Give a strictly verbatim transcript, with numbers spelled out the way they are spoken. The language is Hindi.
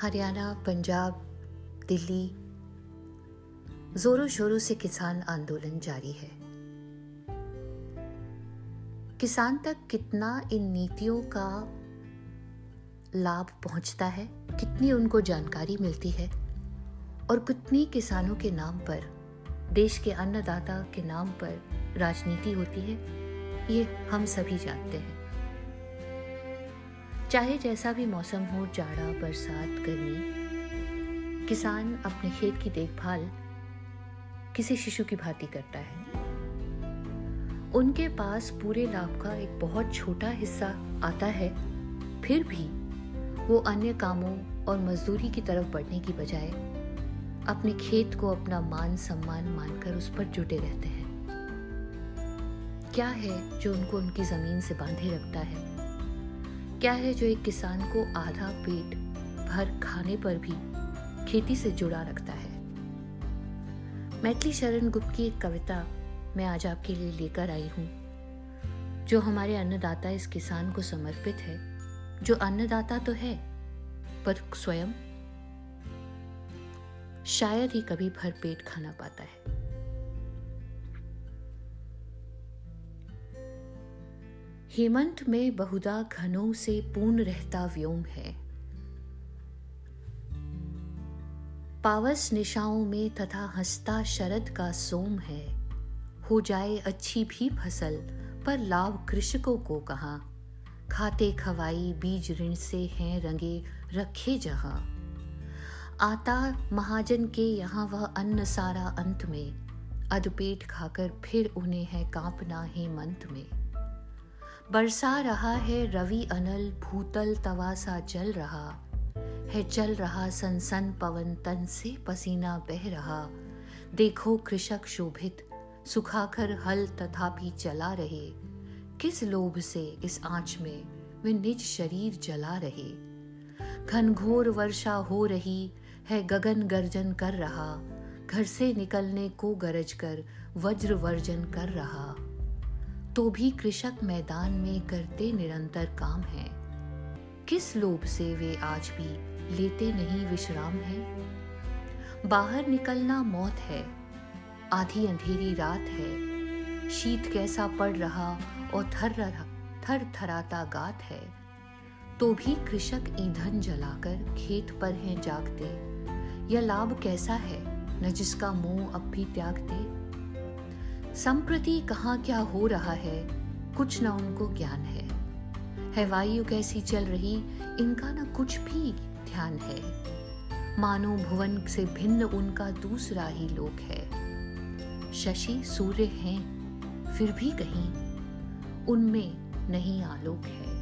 हरियाणा, पंजाब, दिल्ली जोरों शोरों से किसान आंदोलन जारी है। किसान तक कितना इन नीतियों का लाभ पहुंचता है, कितनी उनको जानकारी मिलती है और कितनी किसानों के नाम पर, देश के अन्नदाता के नाम पर राजनीति होती है, ये हम सभी जानते हैं। चाहे जैसा भी मौसम हो, जाड़ा, बरसात, गर्मी, किसान अपने खेत की देखभाल किसी शिशु की भांति करता है। उनके पास पूरे लाभ का एक बहुत छोटा हिस्सा आता है, फिर भी वो अन्य कामों और मजदूरी की तरफ बढ़ने की बजाय अपने खेत को अपना मान सम्मान मानकर उस पर जुटे रहते हैं। क्या है जो उनको उनकी जमीन से बांधे रखता है? क्या है जो एक किसान को आधा पेट भर खाने पर भी खेती से जुड़ा रखता है? मैथिली शरण गुप्त की एक कविता मैं आज आपके लिए लेकर आई हूँ, जो हमारे अन्नदाता इस किसान को समर्पित है, जो अन्नदाता तो है पर स्वयं शायद ही कभी भरपेट खाना पाता है। हेमंत में बहुधा घनों से पूर्ण रहता व्योम है, पावस निशाओं में तथा हंसता शरद का सोम है। हो जाए अच्छी भी फसल पर लाभ कृषकों को कहाँ, खाते खवाई बीज ऋण से हैं रंगे रखे जहां। आता महाजन के यहाँ वह अन्न सारा अंत में, अधपेट खाकर फिर उन्हें है कांपना हेमंत में। बरसा रहा है रवि अनल, भूतल तवा सा जल रहा है, चल रहा सनसन पवन, तन से पसीना बह रहा। देखो कृषक शोभित, सुखाकर हल तथापि चला रहे, किस लोभ से इस आंच में वे निज शरीर जला रहे। घनघोर वर्षा हो रही है, गगन गर्जन कर रहा, घर से निकलने को गरज कर वज्र वर्जन कर रहा। तो भी कृषक मैदान में करते निरंतर काम है, किस लोभ से वे आज भी लेते नहीं विश्राम है। बाहर निकलना मौत है, आधी अंधेरी रात है, शीत कैसा पड़ रहा और थर थर थराता गात है। तो भी कृषक ईंधन जलाकर खेत पर हैं जागते, यह लाभ कैसा है न जिसका मोह अब भी त्यागते। संप्रति कहाँ क्या हो रहा है, कुछ न उनको ज्ञान है, है वायु कैसी चल रही, इनका न कुछ भी ध्यान है। मानो भुवन से भिन्न उनका दूसरा ही लोक है, शशि सूर्य हैं फिर भी कहीं उनमें नहीं आलोक है।